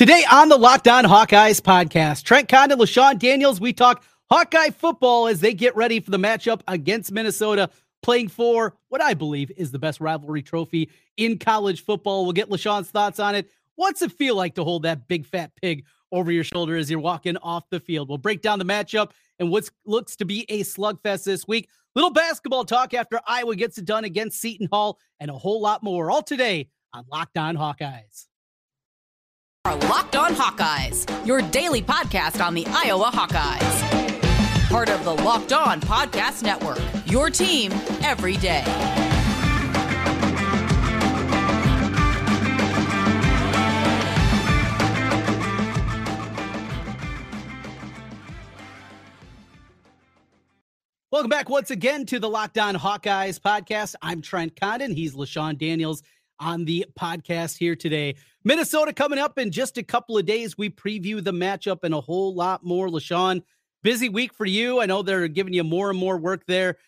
Today on the Locked On Hawkeyes podcast, Trent Condon, LaShawn Daniels, we talk Hawkeye football as they get ready for the matchup against Minnesota, playing for what I believe is the best rivalry trophy in college football. We'll get LaShawn's thoughts on it. What's it feel like to hold that big fat pig over your shoulder as you're walking off the field? We'll break down the matchup and what looks to be a slugfest this week. Little basketball talk after Iowa gets it done against Seton Hall and a whole lot more. All today on Locked On Hawkeyes. Our Locked On Hawkeyes, your daily podcast on the Iowa Hawkeyes. Part of the Locked On Podcast Network, your team every day. Welcome back once again to the Locked On Hawkeyes podcast. I'm Trent Condon. He's LaShawn Daniels on the podcast here today. Minnesota coming up in just a couple of days. We preview the matchup and a whole lot more. LaShawn, busy week for you. I know they're giving you more and more work there.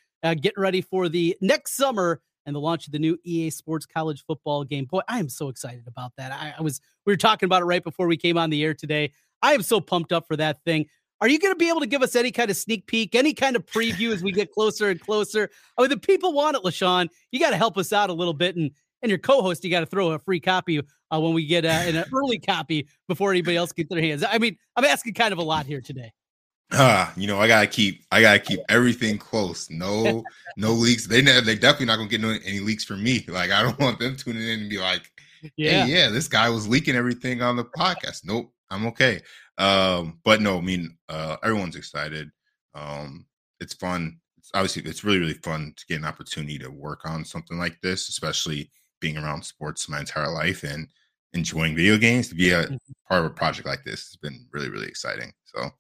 Get ready for the next summer and the launch of the new EA Sports College Football game. Boy, I am so excited about that. We were talking about it right before we came on the air today. I am so pumped up for that thing. Are you going to be able to give us any kind of sneak peek, any kind of preview as we get closer and closer? I mean, the people want it, LaShawn. You got to help us out a little bit. And your co-host, you got to throw a free copy when we get an early copy before anybody else gets their hands. I mean, I'm asking kind of a lot here today. I gotta keep everything close. No leaks. They definitely not gonna get any leaks from me. Like, I don't want them tuning in and be like, yeah, hey, yeah, this guy was leaking everything on the podcast. Nope, I'm okay. But no, I mean, everyone's excited. It's fun. It's really, really fun to get an opportunity to work on something like this, especially being around sports my entire life and enjoying video games. To be a part of a project like this has been really, really exciting. So,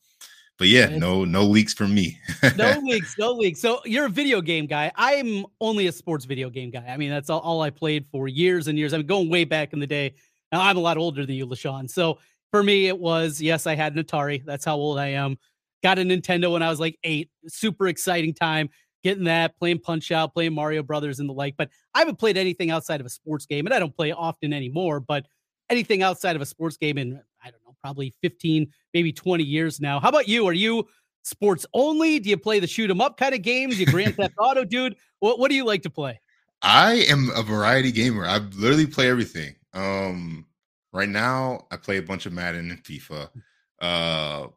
but yeah, no leaks from me. No leaks. So you're a video game guy. I'm only a sports video game guy. I mean, that's all I played for years and years. I'm going way back in the day. Now I'm a lot older than you, LaShawn. So for me, it was, yes, I had an Atari. That's how old I am. Got a Nintendo when I was like 8. Super exciting time getting that, playing Punch-Out, playing Mario Brothers and the like. But I haven't played anything outside of a sports game, and I don't play often anymore. But anything outside of a sports game in, I don't know, probably 15, maybe 20 years now. How about you? Are you sports only? Do you play the shoot 'em up kind of games? You Grand Theft Auto dude? What do you like to play? I am a variety gamer. I literally play everything. Right now, I play a bunch of Madden and FIFA.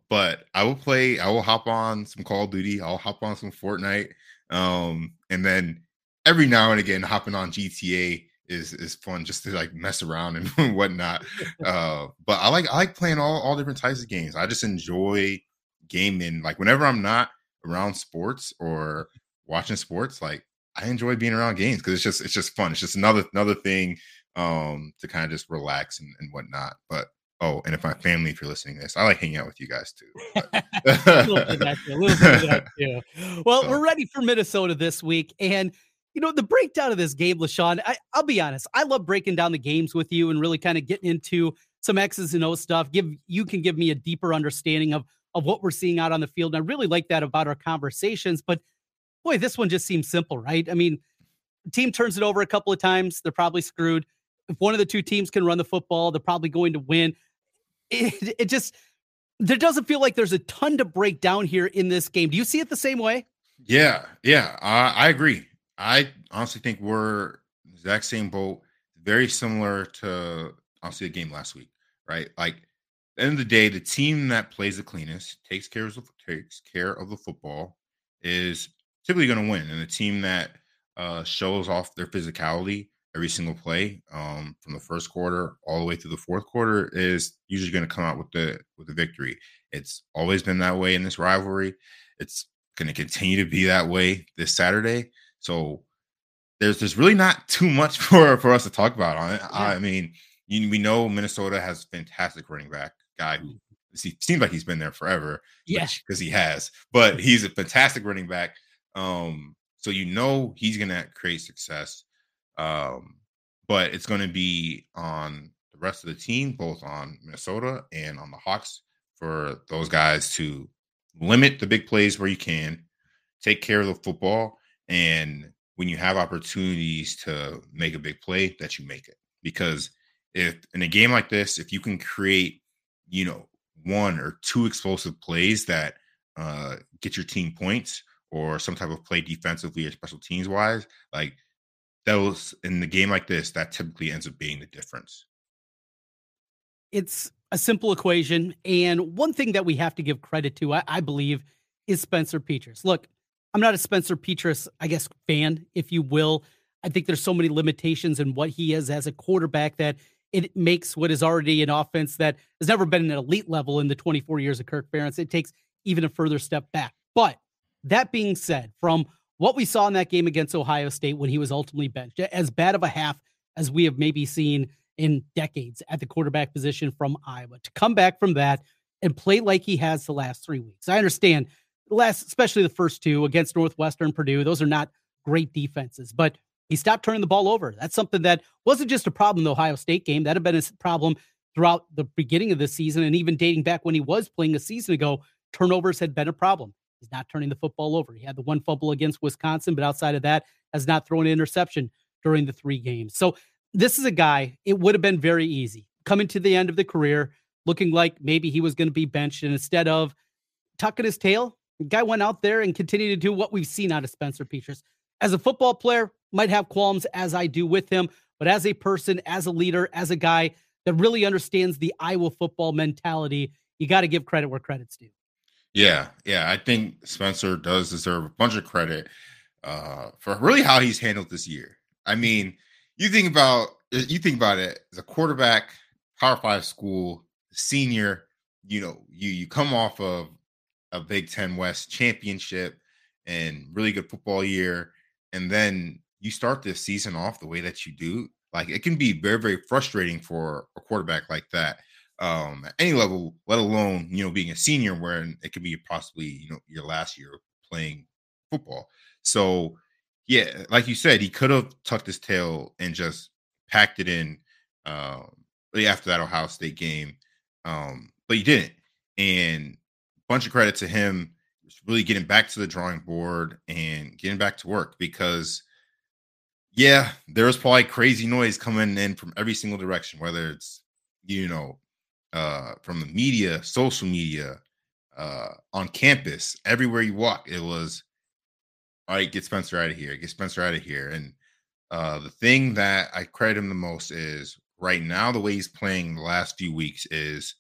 But I will hop on some Call of Duty. I'll hop on some Fortnite. And then every now and again, hopping on GTA is fun just to like mess around and whatnot. But I like playing all different types of games. I just enjoy gaming. Like whenever I'm not around sports or watching sports, like I enjoy being around games because it's just fun. It's just another thing, to kind of just relax and whatnot. But oh, and if my family, if you're listening to this, I like hanging out with you guys too. Well, so. We're ready for Minnesota this week. And, you know, the breakdown of this game, LaShawn, I'll be honest. I love breaking down the games with you and really kind of getting into some X's and O's stuff. You can give me a deeper understanding of what we're seeing out on the field. And I really like that about our conversations. But, boy, this one just seems simple, right? I mean, the team turns it over a couple of times. They're probably screwed. If one of the two teams can run the football, they're probably going to win. It just, there doesn't feel like there's a ton to break down here in this game. Do you see it the same way? Yeah. I agree. I honestly think we're the exact same boat, very similar to, honestly, the game last week, right? Like, at the end of the day, the team that plays the cleanest, takes care of the football, is typically going to win. And the team that shows off their physicality every single play, from the first quarter all the way through the fourth quarter, is usually going to come out with the victory. It's always been that way in this rivalry. It's going to continue to be that way this Saturday. So there's really not too much for us to talk about on it. Yeah. I mean, we know Minnesota has a fantastic running back guy who seems like he's been there forever. Yeah, because he has. But he's a fantastic running back. So you know he's going to create success. But it's going to be on the rest of the team, both on Minnesota and on the Hawks, for those guys to limit the big plays where you can, take care of the football, and when you have opportunities to make a big play, that you make it. Because if in a game like this, if you can create you know, one or two explosive plays that get your team points or some type of play defensively or special teams wise, like those in the game like this, that typically ends up being the difference. It's a simple equation. And one thing that we have to give credit to, I believe, is Spencer Petras. Look, I'm not a Spencer Petras, I guess, fan, if you will. I think there's so many limitations in what he is as a quarterback that it makes what is already an offense that has never been an elite level in the 24 years of Kirk Ferentz. It takes even a further step back. But that being said, from what we saw in that game against Ohio State when he was ultimately benched, as bad of a half as we have maybe seen in decades at the quarterback position from Iowa, to come back from that and play like he has the last 3 weeks. I understand especially the first two against Northwestern, Purdue, those are not great defenses, but he stopped turning the ball over. That's something that wasn't just a problem in the Ohio State game. That had been a problem throughout the beginning of the season, and even dating back when he was playing a season ago, turnovers had been a problem. He's not turning the football over. He had the one fumble against Wisconsin, but outside of that, has not thrown an interception during the three games. So this is a guy, it would have been very easy, coming to the end of the career, looking like maybe he was going to be benched, and instead of tucking his tail, the guy went out there and continued to do what we've seen out of Spencer Petras. As a football player, might have qualms as I do with him, but as a person, as a leader, as a guy that really understands the Iowa football mentality, you got to give credit where credit's due. Yeah. I think Spencer does deserve a bunch of credit for really how he's handled this year. I mean, you think about it as a quarterback, Power 5 school, senior, you know, you come off of a Big Ten West championship and really good football year, and then you start this season off the way that you do. Like, it can be very, very frustrating for a quarterback like that at any level, let alone, you know, being a senior where it could be possibly, you know, your last year playing football. So, yeah, like you said, he could have tucked his tail and just packed it in after that Ohio State game, but he didn't. And bunch of credit to him really getting back to the drawing board and getting back to work, because yeah, there's probably crazy noise coming in from every single direction, whether it's, you know, from the media, social media, on campus, everywhere you walk, it was, all right, get Spencer out of here, get Spencer out of here. And the thing that I credit him the most is right now, the way he's playing the last few weeks is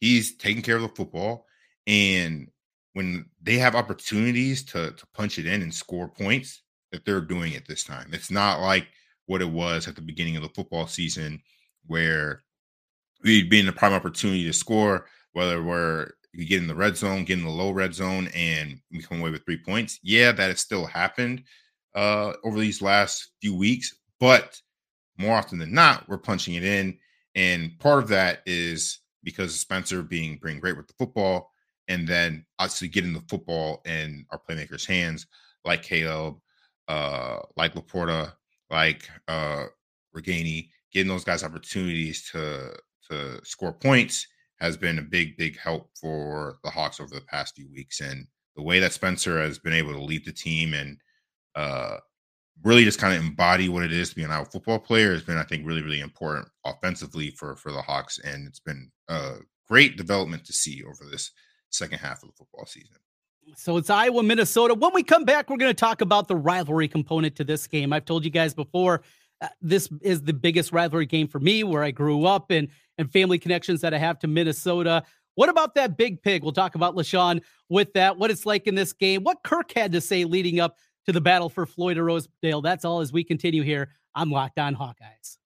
he's taking care of the football. And when they have opportunities to punch it in and score points, that they're doing it this time. It's not like what it was at the beginning of the football season where we'd be in the prime opportunity to score, whether we're you get in the red zone, get in the low red zone, and we come away with 3 points. Yeah, that has still happened over these last few weeks, but more often than not, we're punching it in. And part of that is because of Spencer being great with the football, and then obviously getting the football in our playmakers' hands, like Caleb, like Laporta, like Reganey, getting those guys opportunities to score points has been a big, big help for the Hawks over the past few weeks. And the way that Spencer has been able to lead the team and really just kind of embody what it is to be an Iowa football player has been, I think, really, really important offensively for the Hawks. And it's been a great development to see over this second half of the football season. So it's Iowa, Minnesota. When we come back, we're going to talk about the rivalry component to this game. I've told you guys before, this is the biggest rivalry game for me, where I grew up and family connections that I have to Minnesota. What about that big pig? We'll talk about LaShawn with that, what it's like in this game, what Kirk had to say leading up to the battle for Floyd of Rosedale. That's all as we continue here on Locked On Hawkeyes.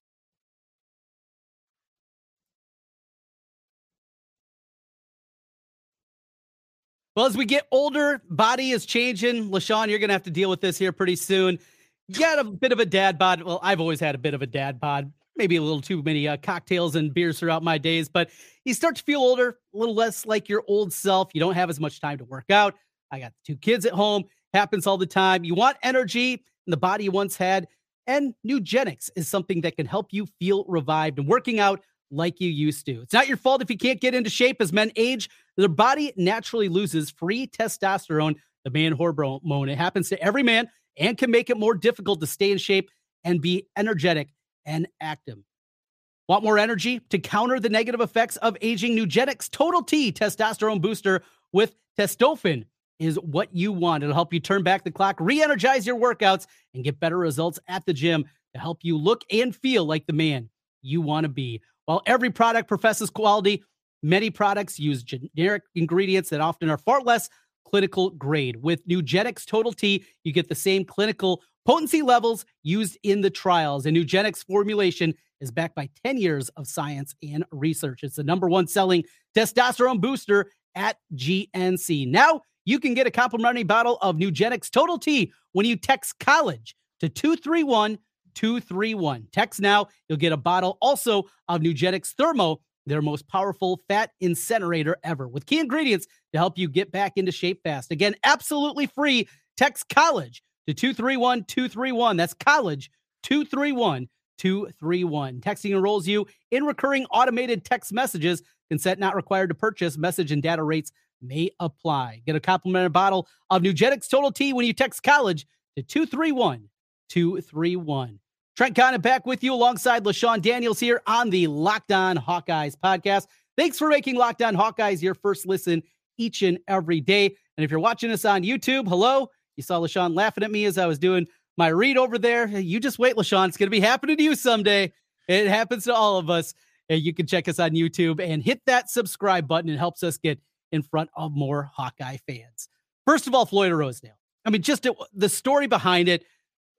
Well, as we get older, body is changing. LaShawn, you're going to have to deal with this here pretty soon. You got a bit of a dad bod. Well, I've always had a bit of a dad bod. Maybe a little too many cocktails and beers throughout my days. But you start to feel older, a little less like your old self. You don't have as much time to work out. I got 2 kids at home. Happens all the time. You want energy and the body you once had. And Nugenix is something that can help you feel revived and working out like you used to. It's not your fault if you can't get into shape. As men age, their body naturally loses free testosterone, the man hormone. It happens to every man and can make it more difficult to stay in shape and be energetic and active. Want more energy to counter the negative effects of aging? Nugenix Total T Testosterone Booster with Testofen is what you want. It'll help you turn back the clock, re-energize your workouts, and get better results at the gym to help you look and feel like the man you want to be. While every product professes quality, many products use generic ingredients that often are far less clinical grade. With Nugenix Total T, you get the same clinical potency levels used in the trials. And Nugenix formulation is backed by 10 years of science and research. It's the #1 selling testosterone booster at GNC. Now you can get a complimentary bottle of Nugenix Total T when you text COLLEGE to 231-231. Text now. You'll get a bottle also of Nugenix Thermo, their most powerful fat incinerator ever, with key ingredients to help you get back into shape fast. Again, absolutely free. Text COLLEGE to 231-231. That's COLLEGE 231-231. Texting enrolls you in recurring automated text messages. Consent not required to purchase. Message and data rates may apply. Get a complimentary bottle of Nugenix Total T when you text COLLEGE to 231-231. Trent Connett back with you alongside LaShawn Daniels here on the Locked On Hawkeyes podcast. Thanks for making Locked On Hawkeyes your first listen each and every day. And if you're watching us on YouTube, hello. You saw LaShawn laughing at me as I was doing my read over there. You just wait, LaShawn. It's going to be happening to you someday. It happens to all of us. And you can check us on YouTube and hit that subscribe button. It helps us get in front of more Hawkeye fans. First of all, Floyd of Rosedale. I mean, just the story behind it,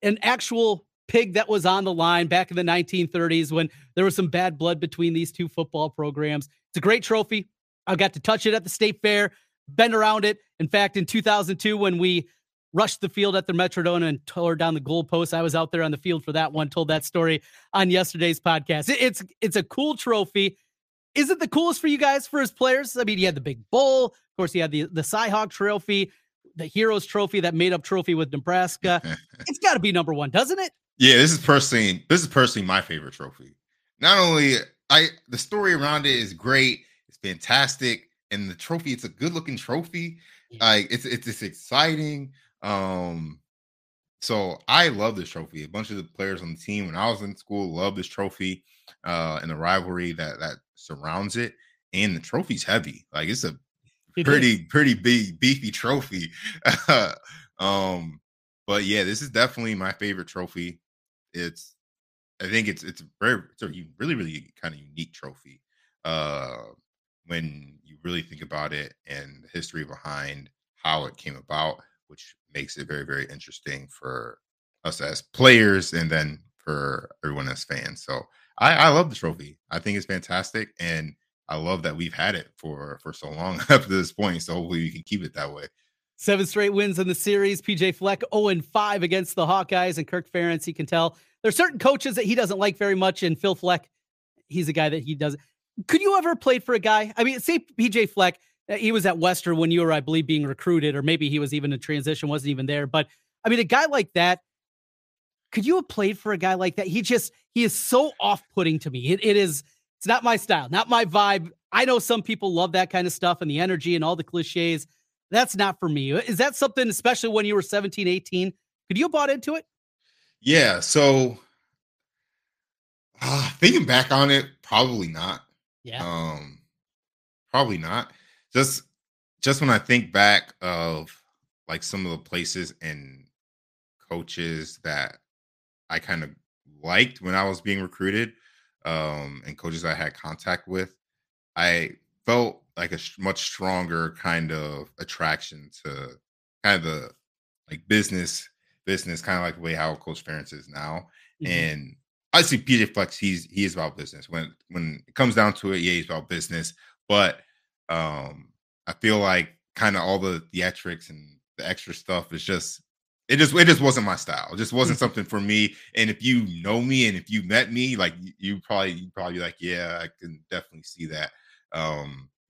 an actual pig that was on the line back in the 1930s when there was some bad blood between these two football programs. It's a great trophy. I got to touch it at the state fair, bend around it. In fact, in 2002, when we rushed the field at the Metrodome and tore down the goalposts, I was out there on the field for that one, told that story on yesterday's podcast. It's a cool trophy. Is it the coolest for you guys, for his players? I mean, he had the big bowl. Of course, he had the Cy-Hawk trophy, the Heroes trophy, that made-up trophy with Nebraska. It's got to be #1, doesn't it? Yeah, this is personally my favorite trophy. Not only the story around it is great, it's fantastic, and the trophy, it's a good-looking trophy. Yeah. Like it's exciting. So I love this trophy. A bunch of the players on the team when I was in school loved this trophy, and the rivalry that surrounds it. And the trophy's heavy. Like it's a pretty big beefy trophy. But yeah, this is definitely my favorite trophy. I think it's a really, really kind of unique trophy when you really think about it and the history behind how it came about, which makes it very, very interesting for us as players and then for everyone as fans. So I love the trophy. I think it's fantastic. And I love that we've had it for so long up to this point. So hopefully we can keep it that way. 7 straight wins in the series. PJ Fleck 0-5 against the Hawkeyes, and Kirk Ferentz, he can tell there's certain coaches that he doesn't like very much. And Phil Fleck, he's a guy that he doesn't. Could you ever play for a guy? I mean, say PJ Fleck, he was at Western when you were, I believe, being recruited, or maybe he was even in transition, wasn't even there. But I mean, a guy like that, could you have played for a guy like that? He is so off-putting to me. It's not my style, not my vibe. I know some people love that kind of stuff and the energy and all the cliches. That's not for me. Is that something, especially when you were 17, 18, could you have bought into it? Yeah. So thinking back on it, probably not. Yeah. Probably not. Just when I think back of like some of the places and coaches that I kind of liked when I was being recruited, and coaches I had contact with, I felt like a much stronger kind of attraction to kind of the like business kind of like the way how Coach Ferentz is now. Mm-hmm. And obviously PJ Flex, he is about business. When it comes down to it, yeah, he's about business. But I feel like kind of all the theatrics and the extra stuff is just wasn't my style. It just wasn't something for me. And if you know me and if you met me, like you probably like, yeah, I can definitely see that.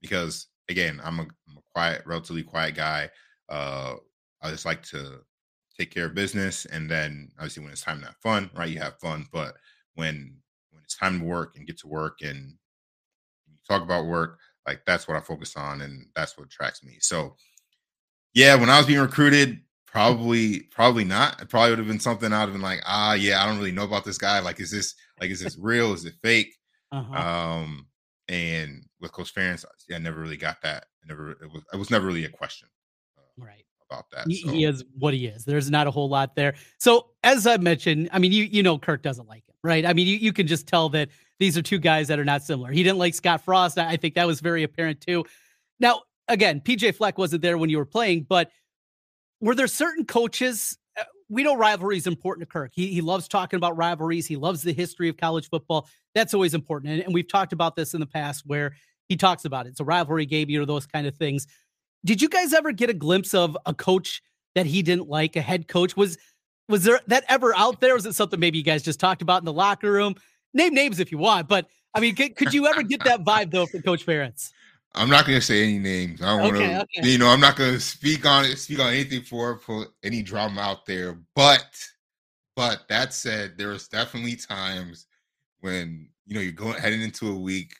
Because again, I'm a relatively quiet guy. I just like to take care of business, and then obviously when it's time to have fun, right? You have fun, but when it's time to work and get to work and you talk about work, like that's what I focus on, and that's what attracts me. So yeah, when I was being recruited, probably not. It probably would have been something I'd have been like, yeah, I don't really know about this guy. Like, is this real? Is it fake? And with Coach Ferentz, I never really got that. It was never really a question, right, about that. So. He is what he is. There's not a whole lot there. So as I mentioned, I mean, you know, Kirk doesn't like him, right? I mean, you can just tell that these are two guys that are not similar. He didn't like Scott Frost. I think that was very apparent too. Now, again, PJ Fleck wasn't there when you were playing, but were there certain coaches? We know rivalry is important to Kirk. He loves talking about rivalries. He loves the history of college football. That's always important. And we've talked about this in the past where he talks about it. It's a rivalry game, you know, those kind of things. Did you guys ever get a glimpse of a coach that he didn't like, a head coach? Was there that ever out there? Was it something maybe you guys just talked about in the locker room? Name names if you want, but I mean, could you ever get that vibe though from Coach Ferentz? I'm not going to say any names. I don't want to, you know, I'm not going to speak on anything for any drama out there. But that said, there was definitely times when, you know, you're heading into a week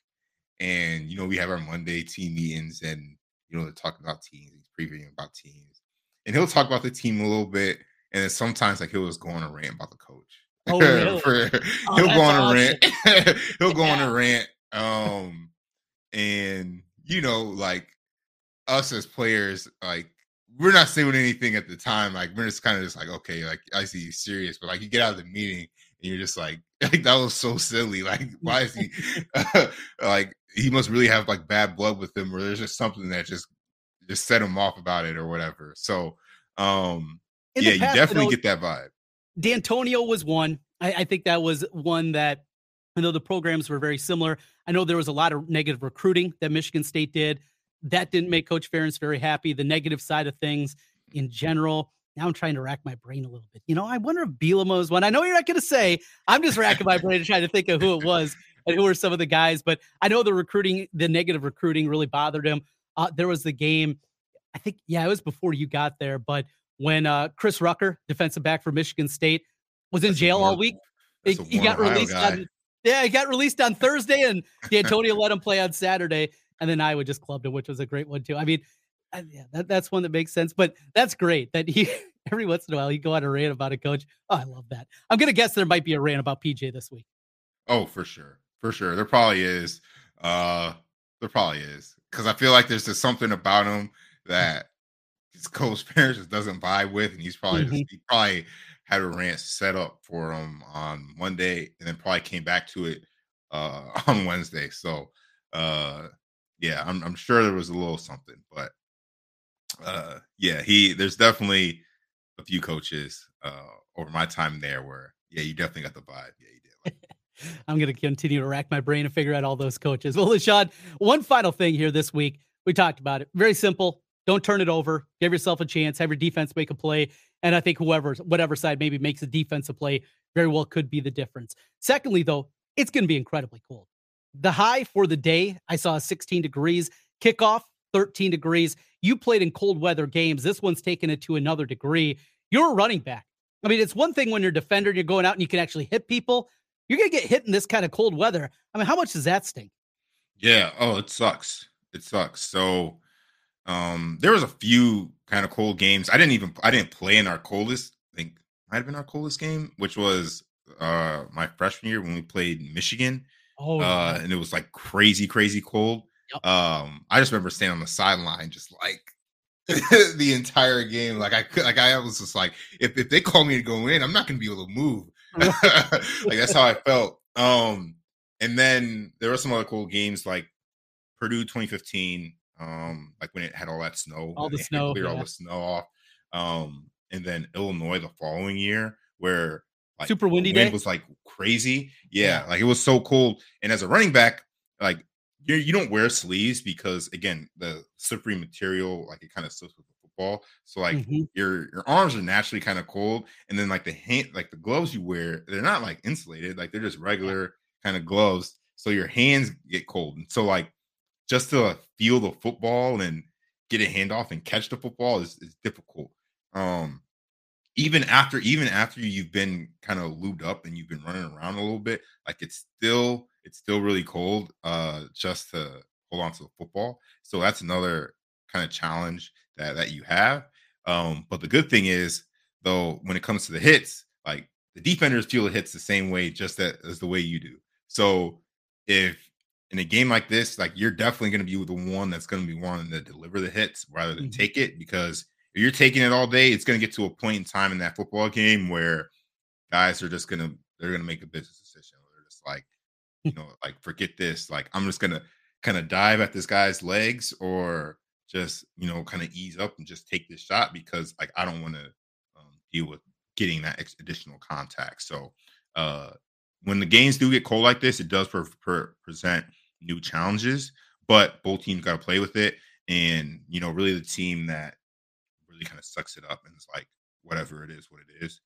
and, you know, we have our Monday team meetings and, you know, they're talking about teams, previewing about teams, and he'll talk about the team a little bit. And then sometimes like he'll just go on a rant about the coach. Oh, really? He'll go on a rant. He'll go on a rant. And, you know, like us as players, like we're not saying anything at the time. Like we're just kind of just like, okay, like I see you serious, but like you get out of the meeting and you're just like that was so silly. Like why is he like he must really have like bad blood with him, or there's just something that just set him off about it or whatever. So you definitely get that vibe. D'Antonio was one. I think that was one that, I know the programs were very similar. I know there was a lot of negative recruiting that Michigan State did. That didn't make Coach Ferentz very happy. The negative side of things in general. Now I'm trying to rack my brain a little bit. You know, I wonder if Bielema was one. I know you're not going to say. I'm just racking my brain and trying to think of who it was and who were some of the guys. But I know the negative recruiting really bothered him. There was the game, I think, it was before you got there. But when Chris Rucker, defensive back for Michigan State, was in jail all week, he got released on... Yeah, he got released on Thursday, and D'Antonio let him play on Saturday, and then Iowa just clubbed him, which was a great one, too. I mean, that's one that makes sense, but that's great that he every once in a while he'd go on a rant about a coach. Oh, I love that. I'm going to guess there might be a rant about PJ this week. Oh, for sure. For sure. There probably is. Because I feel like there's just something about him that his coach parents just doesn't vibe with, and he's probably he probably had a rant set up for him on Monday and then probably came back to it on Wednesday. So I'm sure there was a little something, but there's definitely a few coaches over my time there where, you definitely got the vibe. Yeah, you did. I'm going to continue to rack my brain and figure out all those coaches. Well, Lashawn, one final thing here this week. We talked about it. Very simple. Don't turn it over. Give yourself a chance. Have your defense make a play. And I think whatever side maybe makes a defensive play very well could be the difference. Secondly, though, it's going to be incredibly cold. The high for the day, I saw 16 degrees. Kickoff, 13 degrees. You played in cold weather games. This one's taken it to another degree. You're a running back. I mean, it's one thing when you're a defender and you're going out and you can actually hit people. You're going to get hit in this kind of cold weather. I mean, how much does that stink? Yeah. Oh, it sucks. It sucks. So... there was a few kind of cold games. I didn't play in our coldest, I think might have been our coldest game, which was my freshman year when we played Michigan. And it was like crazy, crazy cold. Yep. I just remember standing on the sideline just like the entire game. I was just like, if they call me to go in, I'm not gonna be able to move. Like that's how I felt. And then there were some other cold games like Purdue 2015. Like when it had all that snow, all the snow off. And then Illinois the following year, where like super windy day was like crazy. Yeah, like it was so cold. And as a running back, like you don't wear sleeves because again the slippery material like it kind of slips with the football. So like your arms are naturally kind of cold, and then like the hand like the gloves you wear they're not like insulated, like they're just regular kind of gloves. So your hands get cold, and so like. Just to feel the football and get a handoff and catch the football is difficult. Even after you've been kind of lubed up and you've been running around a little bit, like it's still really cold just to hold on to the football. So that's another kind of challenge that you have. But the good thing is, though, when it comes to the hits, like the defenders feel the hits the same way just as the way you do. So if in a game like this, like, you're definitely going to be the one that's going to be wanting to deliver the hits rather than take it, because if you're taking it all day, it's going to get to a point in time in that football game where guys are just going to, they're going to make a business decision. They're just like, you know, like, forget this. Like, I'm just going to kind of dive at this guy's legs or just, you know, kind of ease up and just take this shot because, like, I don't want to deal with getting that additional contact. So when the games do get cold like this, it does present new challenges, but both teams got to play with it. And, you know, really the team that really kind of sucks it up and is like, whatever it is, what it is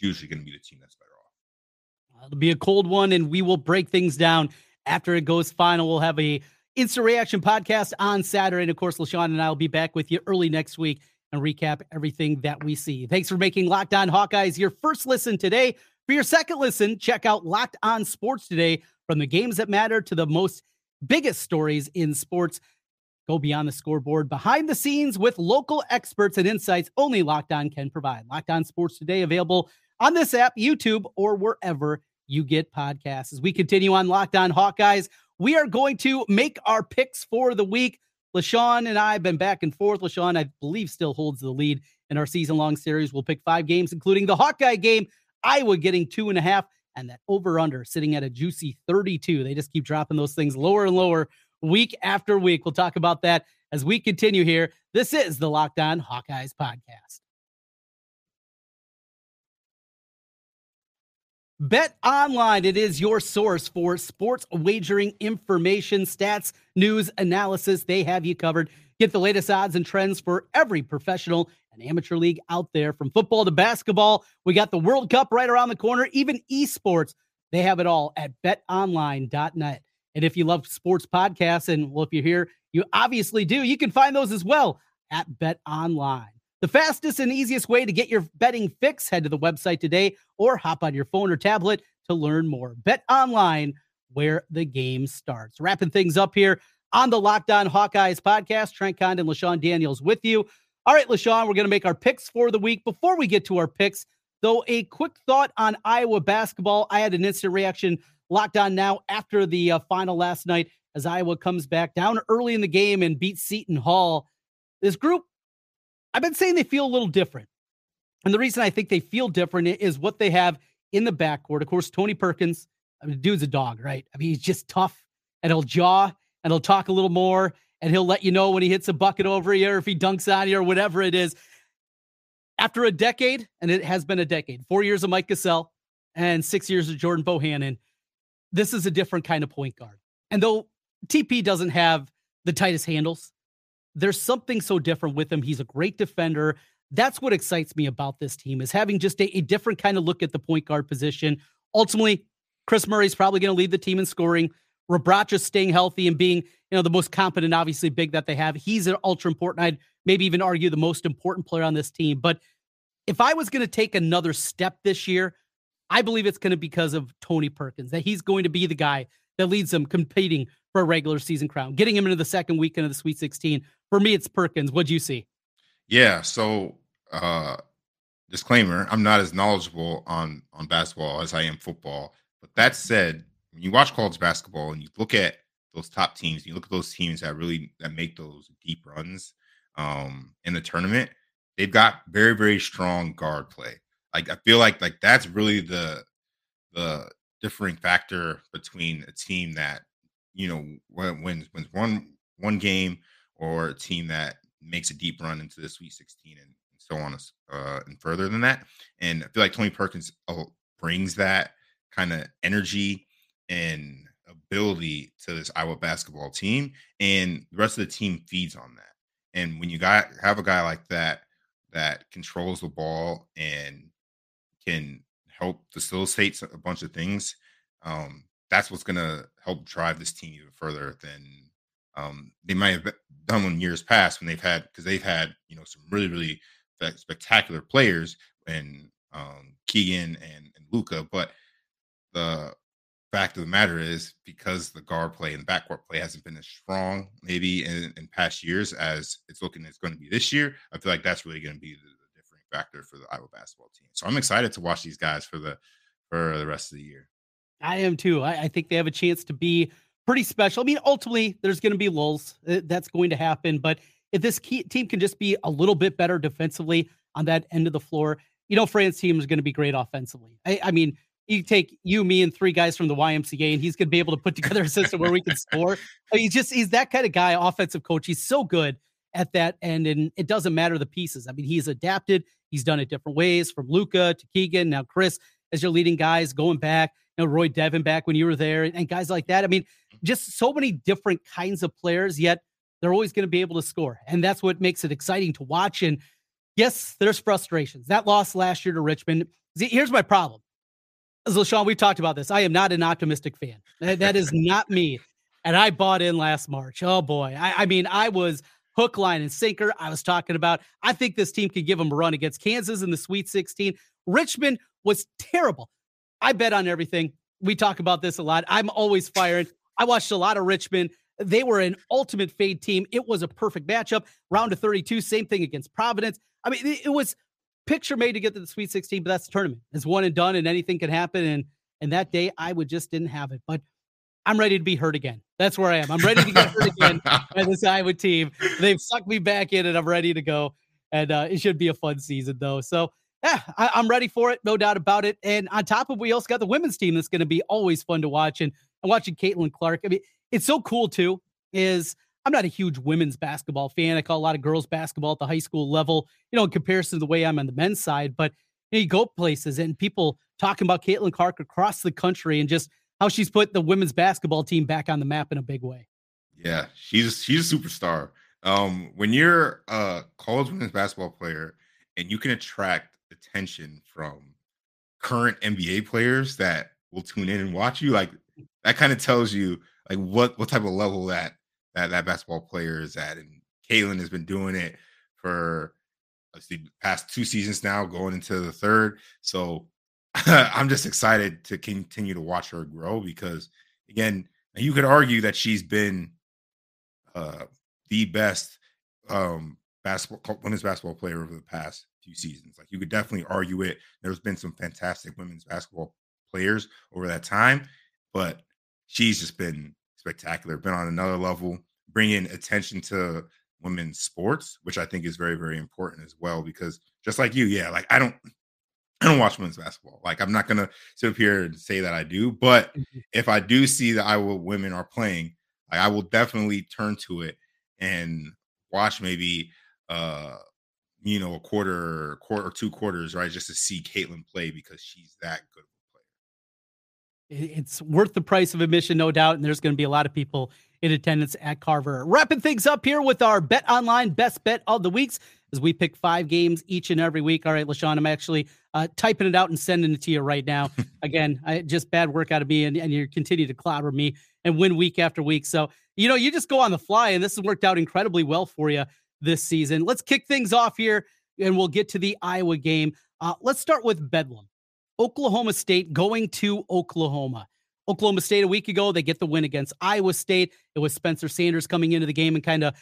usually going to be the team that's better off. It'll be a cold one, and we will break things down after it goes final. We'll have a Instant Reaction podcast on Saturday. And, of course, LaShawn and I will be back with you early next week and recap everything that we see. Thanks for making Locked On Hawkeyes your first listen today. For your second listen, check out Locked On Sports Today. From the games that matter to the most biggest stories in sports, go beyond the scoreboard, behind the scenes with local experts and insights only Locked On can provide. Locked On Sports Today, available on this app, YouTube, or wherever you get podcasts. As we continue on Locked On Hawkeyes, we are going to make our picks for the week. LaShawn and I have been back and forth. LaShawn, I believe, still holds the lead in our season-long series. We'll pick 5 games, including the Hawkeye game, Iowa getting 2.5, and that over-under sitting at a juicy 32. They just keep dropping those things lower and lower week after week. We'll talk about that as we continue here. This is the Locked On Hawkeyes podcast. BetOnline, it is your source for sports wagering information, stats, news, analysis. They have you covered. Get the latest odds and trends for every professional and amateur league out there, from football to basketball. We got the World Cup right around the corner, even esports. They have it all at betonline.net. And if you love sports podcasts, and, well, if you're here, you obviously do, you can find those as well at BetOnline. The fastest and easiest way to get your betting fix, head to the website today or hop on your phone or tablet to learn more. Bet Online, where the game starts. Wrapping things up here on the Locked On Hawkeyes podcast. Trent Condon, LaShawn Daniels with you. All right, LaShawn, we're going to make our picks for the week. Before we get to our picks, though, a quick thought on Iowa basketball. I had an instant reaction Locked On Now after the final last night as Iowa comes back down early in the game and beats Seton Hall. This group, I've been saying they feel a little different. And the reason I think they feel different is what they have in the backcourt. Of course, Tony Perkins, I mean, the dude's a dog, right? I mean, he's just tough, and he'll jaw, and he'll talk a little more, and he'll let you know when he hits a bucket over you or if he dunks on you or whatever it is. After a decade, and it has been a decade, 4 years of Mike Gasell and 6 years of Jordan Bohannon, this is a different kind of point guard. And though TP doesn't have the tightest handles, there's something so different with him. He's a great defender. That's what excites me about this team, is having just a different kind of look at the point guard position. Ultimately, Chris Murray's probably going to lead the team in scoring. Rabracha staying healthy and being, you know, the most competent, obviously, big that they have. He's an ultra important, I'd maybe even argue the most important player on this team. But if I was going to take another step this year, I believe it's going to be because of Tony Perkins, that he's going to be the guy that leads them competing for a regular season crown, getting him into the second weekend of the Sweet 16. For me, it's Perkins. What'd you see? Yeah. So, disclaimer, I'm not as knowledgeable on basketball as I am football. But that said, when you watch college basketball and you look at those top teams, you look at those teams that really, that make those deep runs in the tournament, they've got very, very strong guard play. Like, I feel like that's really the differing factor between a team that, you know, wins one game, or a team that makes a deep run into the Sweet 16 and so on and further than that. And I feel like Tony Perkins brings that kind of energy and ability to this Iowa basketball team, and the rest of the team feeds on that. And when you have a guy like that, that controls the ball and can help facilitate a bunch of things, that's what's going to help drive this team even further than they might have done in years past, when they've had, you know, some really, really spectacular players, and Keegan and Luka. But the fact of the matter is, because the guard play and the backcourt play hasn't been as strong maybe in past years as it's going to be this year, I feel like that's really going to be the differing factor for the Iowa basketball team. So I'm excited to watch these guys for the rest of the year. I am too. I think they have a chance to be pretty special. I mean, ultimately, there's going to be lulls. That's going to happen. But if this team can just be a little bit better defensively on that end of the floor, you know, Fran's team is going to be great offensively. I mean, you take you, me, and three guys from the YMCA, and he's going to be able to put together a system where we can score. I mean, he's that kind of guy, offensive coach. He's so good at that end, and it doesn't matter the pieces. I mean, he's adapted. He's done it different ways, from Luca to Keegan, now Chris as your leading guys, going back, you know, Roy Devin back when you were there, and guys like that. I mean, just so many different kinds of players, yet they're always going to be able to score. And that's what makes it exciting to watch. And yes, there's frustrations. That loss last year to Richmond. See, here's my problem. LaShawn, we've talked about this. I am not an optimistic fan. That is not me. And I bought in last March. Oh, boy. I mean, I was hook, line, and sinker. I was talking about, I think this team could give them a run against Kansas in the Sweet 16. Richmond was terrible. I bet on everything. We talk about this a lot. I'm always firing. I watched a lot of Richmond. They were an ultimate fade team. It was a perfect matchup. Round of 32, same thing against Providence. I mean, it was picture made to get to the Sweet 16, but that's the tournament. It's one and done, and anything can happen. And that day, I just didn't have it. But I'm ready to be hurt again. That's where I am. I'm ready to get hurt again by this Iowa team. They've sucked me back in, and I'm ready to go. And it should be a fun season, though. So, yeah, I'm ready for it, no doubt about it. And on top of it, we also got the women's team that's going to be always fun to watch. And I'm watching Caitlin Clark. I mean, it's so cool, too, is I'm not a huge women's basketball fan. I call a lot of girls basketball at the high school level, you know, in comparison to the way I'm on the men's side. But you know, you go places and people talking about Caitlin Clark across the country and just how she's put the women's basketball team back on the map in a big way. Yeah, she's a superstar. When you're a college women's basketball player and you can attract attention from current NBA players that will tune in and watch you, like that kind of tells you like what type of level that basketball player is at. And Caitlin has been doing it for the past two seasons now, going into the third. So I'm just excited to continue to watch her grow because, again, you could argue that she's been the best women's basketball player over the past few seasons. Like, you could definitely argue it. There's been some fantastic women's basketball players over that time, but she's just been spectacular, been on another level, bringing attention to women's sports, which I think is very, very important as well. Because just like you, yeah, like I don't watch women's basketball. Like, I'm not gonna sit up here and say that I do, but if I do see that Iowa women are playing, like, I will definitely turn to it and watch maybe a quarter or two quarters, right, just to see Caitlin play because she's that good. It's worth the price of admission, no doubt, and there's going to be a lot of people in attendance at Carver. Wrapping things up here with our Bet Online Best Bet of the Weeks as we pick 5 games each and every week. All right, LaShawn, I'm actually typing it out and sending it to you right now. Again, just bad work out of me, and you continue to clobber me and win week after week. So, you know, you just go on the fly, and this has worked out incredibly well for you this season. Let's kick things off here, and we'll get to the Iowa game. Let's start with Bedlam. Oklahoma State going to Oklahoma. Oklahoma State a week ago, they get the win against Iowa State. It was Spencer Sanders coming into the game and kind of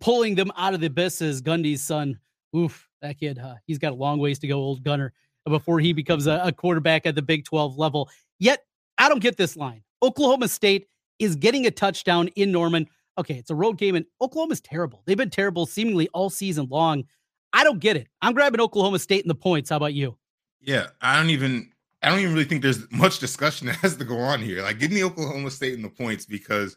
pulling them out of the abyss as Gundy's son. Oof, that kid, he's got a long ways to go, old Gunner, before he becomes a quarterback at the Big 12 level. Yet, I don't get this line. Oklahoma State is getting a touchdown in Norman. Okay, it's a road game, and Oklahoma's terrible. They've been terrible seemingly all season long. I don't get it. I'm grabbing Oklahoma State in the points. How about you? Yeah, I don't even really think there's much discussion that has to go on here. Like, give me Oklahoma State in the points because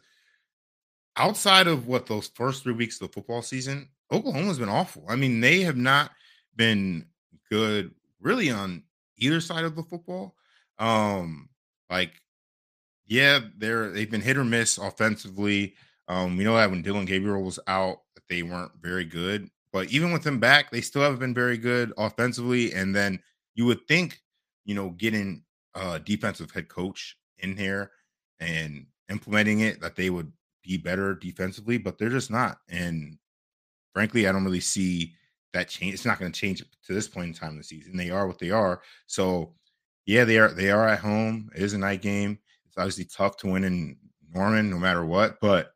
outside of those first 3 weeks of the football season, Oklahoma's been awful. I mean, they have not been good really on either side of the football. They've been hit or miss offensively. We know that when Dylan Gabriel was out, that they weren't very good. But even with him back, they still haven't been very good offensively. And then you would think, you know, getting a defensive head coach in here and implementing it, that they would be better defensively, but they're just not. And frankly, I don't really see that change. It's not going to change to this point in time in the season. They are what they are. So, yeah, they are at home. It is a night game. It's obviously tough to win in Norman no matter what, but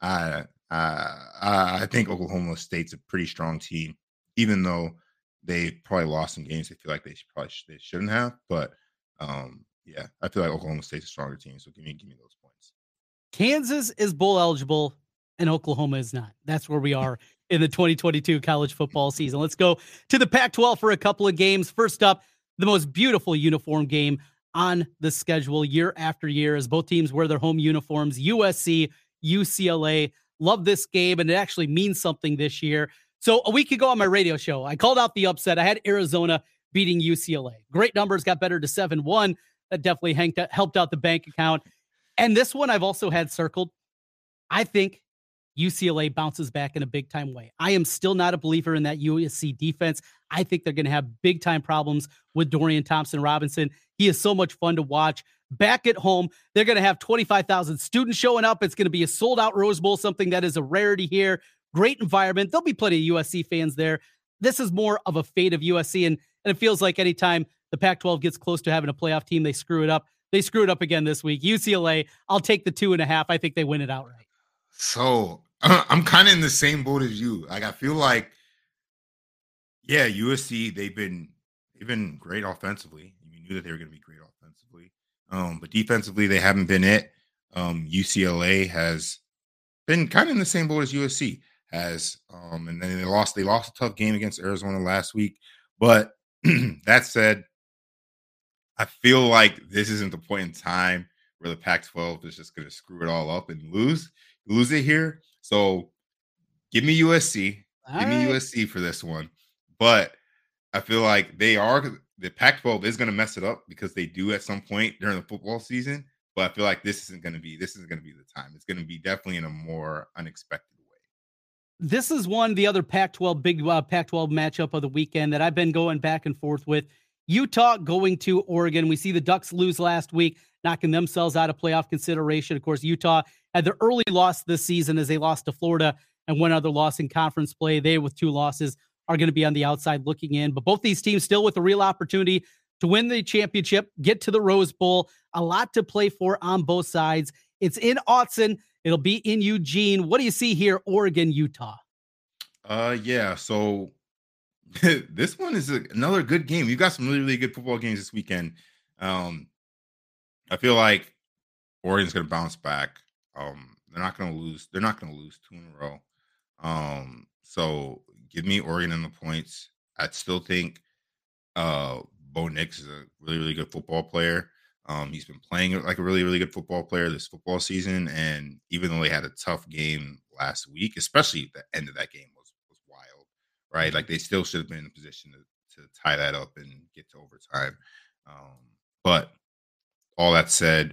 I think Oklahoma State's a pretty strong team, even though they probably lost some games. They feel like they shouldn't have, but Yeah, I feel like Oklahoma State's a stronger team, so give me those points. Kansas is bowl eligible, and Oklahoma is not. That's where we are in the 2022 college football season. Let's go to the Pac-12 for a couple of games. First up, the most beautiful uniform game on the schedule year after year as both teams wear their home uniforms. USC, UCLA. Love this game, and it actually means something this year. So a week ago on my radio show, I called out the upset. I had Arizona beating UCLA. Great numbers, got better to 7-1. That definitely helped out the bank account. And this one I've also had circled. I think UCLA bounces back in a big-time way. I am still not a believer in that USC defense. I think they're going to have big-time problems with Dorian Thompson-Robinson. He is so much fun to watch. Back at home, they're going to have 25,000 students showing up. It's going to be a sold-out Rose Bowl, something that is a rarity here. Great environment. There'll be plenty of USC fans there. This is more of a fate of USC, and it feels like anytime the Pac-12 gets close to having a playoff team, they screw it up. They screw it up again this week. UCLA, I'll take the 2.5. I think they win it outright. So I'm kind of in the same boat as you. Like, I feel like, yeah, USC, they've been great offensively. We knew that they were going to be great offensively. But defensively, they haven't been it. UCLA has been kind of in the same boat as USC has. And then they lost a tough game against Arizona last week. But that said, I feel like this isn't the point in time where the Pac-12 is just going to screw it all up and lose it here. So give me USC. Give me USC for this one. But I feel like the Pac-12 is going to mess it up because they do at some point during the football season, but I feel like this isn't going to be the time. It's going to be definitely in a more unexpected way. This is the other Pac-12 matchup of the weekend that I've been going back and forth with. Utah going to Oregon. We see the Ducks lose last week, knocking themselves out of playoff consideration. Of course, Utah had their early loss this season as they lost to Florida and one other loss in conference play. They, with two losses, are going to be on the outside looking in. But both these teams still with a real opportunity to win the championship, get to the Rose Bowl. A lot to play for on both sides. It's in Autzen. It'll be in Eugene. What do you see here, Oregon, Utah? Yeah, so this one is another good game. You got some really, really good football games this weekend. I feel like Oregon's going to bounce back. They're not going to lose. They're not going to lose two in a row. So give me Oregon in the points. I still think Bo Nix is a really, really good football player. He's been playing like a really, really good football player this football season. And even though they had a tough game last week, especially the end of that game was wild, right? Like, they still should have been in a position to tie that up and get to overtime. But all that said,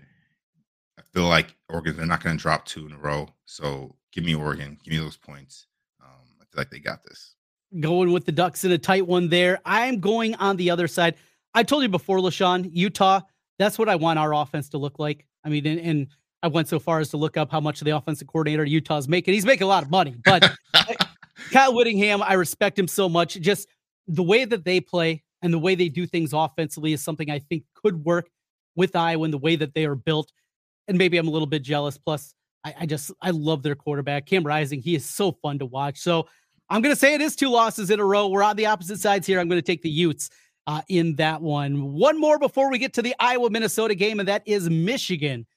I feel like Oregon, they're not going to drop two in a row. So give me Oregon. Give me those points. I feel like they got this. Going with the Ducks in a tight one there. I'm going on the other side. I told you before, LaShawn, Utah, that's what I want our offense to look like. I mean, and I went so far as to look up how much the offensive coordinator Utah's making. He's making a lot of money, but Kyle Whittingham, I respect him so much. Just the way that they play and the way they do things offensively is something I think could work with Iowa and the way that they are built. And maybe I'm a little bit jealous. Plus, I love their quarterback, Cam Rising. He is so fun to watch. So I'm going to say it is two losses in a row. We're on the opposite sides here. I'm going to take the Utes in that one. One more before we get to the Iowa-Minnesota game, and that is Michigan,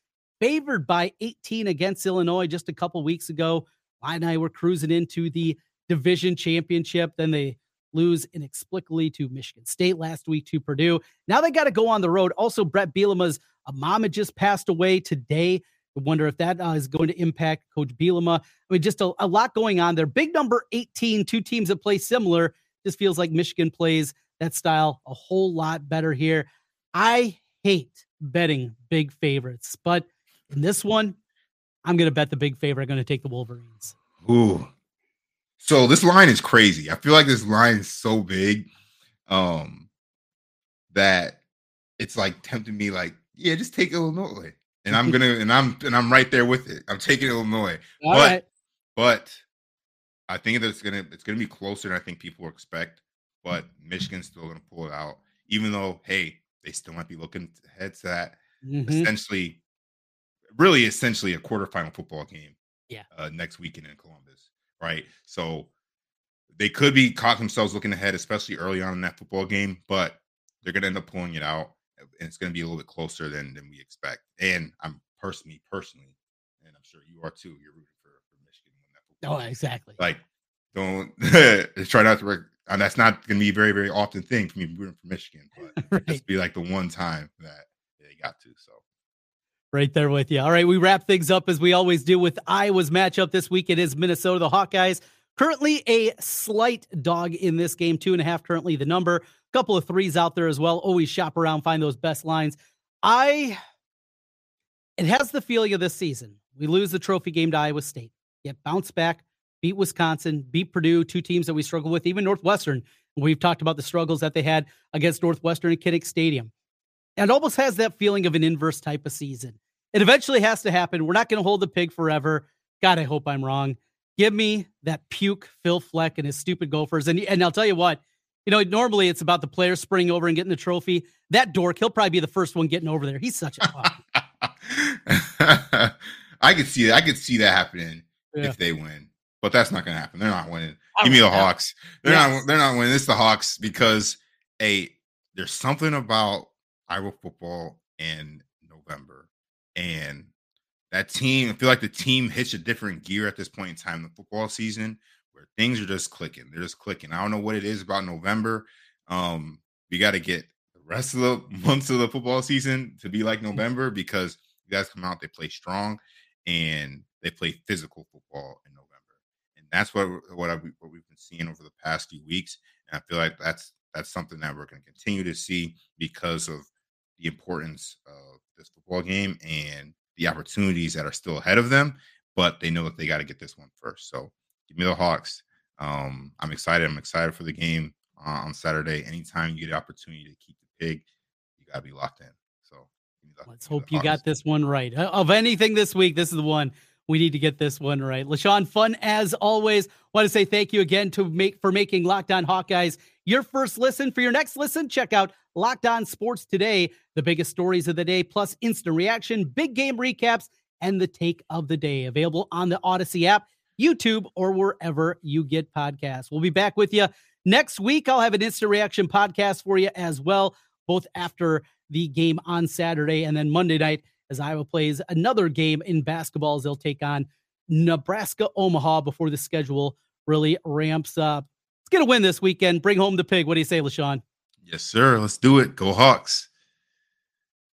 favored by 18 against Illinois just a couple weeks ago. Illini were cruising into the division championship. Then they lose inexplicably to Michigan State last week, to Purdue. Now they got to go on the road. Also, Brett Bielema's mom had just passed away today. I wonder if that is going to impact Coach Bielema. I mean, just a lot going on there. Big number 18, two teams that play similar. Just feels like Michigan plays that style a whole lot better here. I hate betting big favorites, but in this one, I'm going to bet the big favorite. I'm going to take the Wolverines. Ooh. So this line is crazy. I feel like this line is so big that it's like tempting me, like, yeah, just take Illinois. And I'm gonna and I'm right there with it. I'm taking Illinois. But I think that it's gonna be closer than I think people expect. But Michigan's still gonna pull it out, even though, hey, they still might be looking ahead to that essentially a quarterfinal football game. Yeah, next weekend in Columbus. Right. So they could be caught themselves looking ahead, especially early on in that football game, but they're going to end up pulling it out. and it's going to be a little bit closer than we expect. And I'm personally, and I'm sure you are too, you're rooting for Michigan when that football. Oh, exactly. Like, don't try not to work. And that's not going to be a very, very often thing for me rooting for Michigan, but right. Just be like the one time that they got to. So right there with you. All right, we wrap things up as we always do with Iowa's matchup this week. It is Minnesota. The Hawkeyes currently a slight dog in this game, 2.5 currently the number. A couple of threes out there as well. Always shop around, find those best lines. It has the feeling of this season. We lose the trophy game to Iowa State, yet bounce back, beat Wisconsin, beat Purdue, two teams that we struggle with, even Northwestern. We've talked about the struggles that they had against Northwestern at Kinnick Stadium. And it almost has that feeling of an inverse type of season. It eventually has to happen. We're not going to hold the pig forever. God, I hope I'm wrong. Give me that puke Phil Fleck and his stupid Gophers. And I'll tell you what, you know, normally it's about the players sprinting over and getting the trophy. That dork, he'll probably be the first one getting over there. He's such a fuck. I could see that happening if they win. But that's not going to happen. They're not winning. Give me the Hawks. They're not winning. It's the Hawks because there's something about Iowa football in November, and that team. I feel like the team hits a different gear at this point in time in the football season, where things are just clicking. They're just clicking. I don't know what it is about November. We got to get the rest of the months of the football season to be like November, because you guys come out, they play strong, and they play physical football in November. That's what we've been seeing over the past few weeks, and I feel like that's something that we're going to continue to see because of the importance of this football game and the opportunities that are still ahead of them. But they know that they got to get this one first. So give me the Hawks. I'm excited. I'm excited for the game on Saturday. Anytime you get an opportunity to keep the pig, you got to be locked in. So let's hope you got this one right. Of anything this week, this is the one. We need to get this one right. LaShawn, fun as always. Want to say thank you again for making Locked On Hawkeyes your first listen. For your next listen, check out Locked On Sports Today, the biggest stories of the day, plus instant reaction, big game recaps, and the take of the day. Available on the Audacy app, YouTube, or wherever you get podcasts. We'll be back with you next week. I'll have an instant reaction podcast for you as well, both after the game on Saturday and then Monday night, as Iowa plays another game in basketball as they'll take on Nebraska-Omaha before the schedule really ramps up. It's going to win this weekend. Bring home the pig. What do you say, LaShawn? Yes, sir. Let's do it. Go Hawks.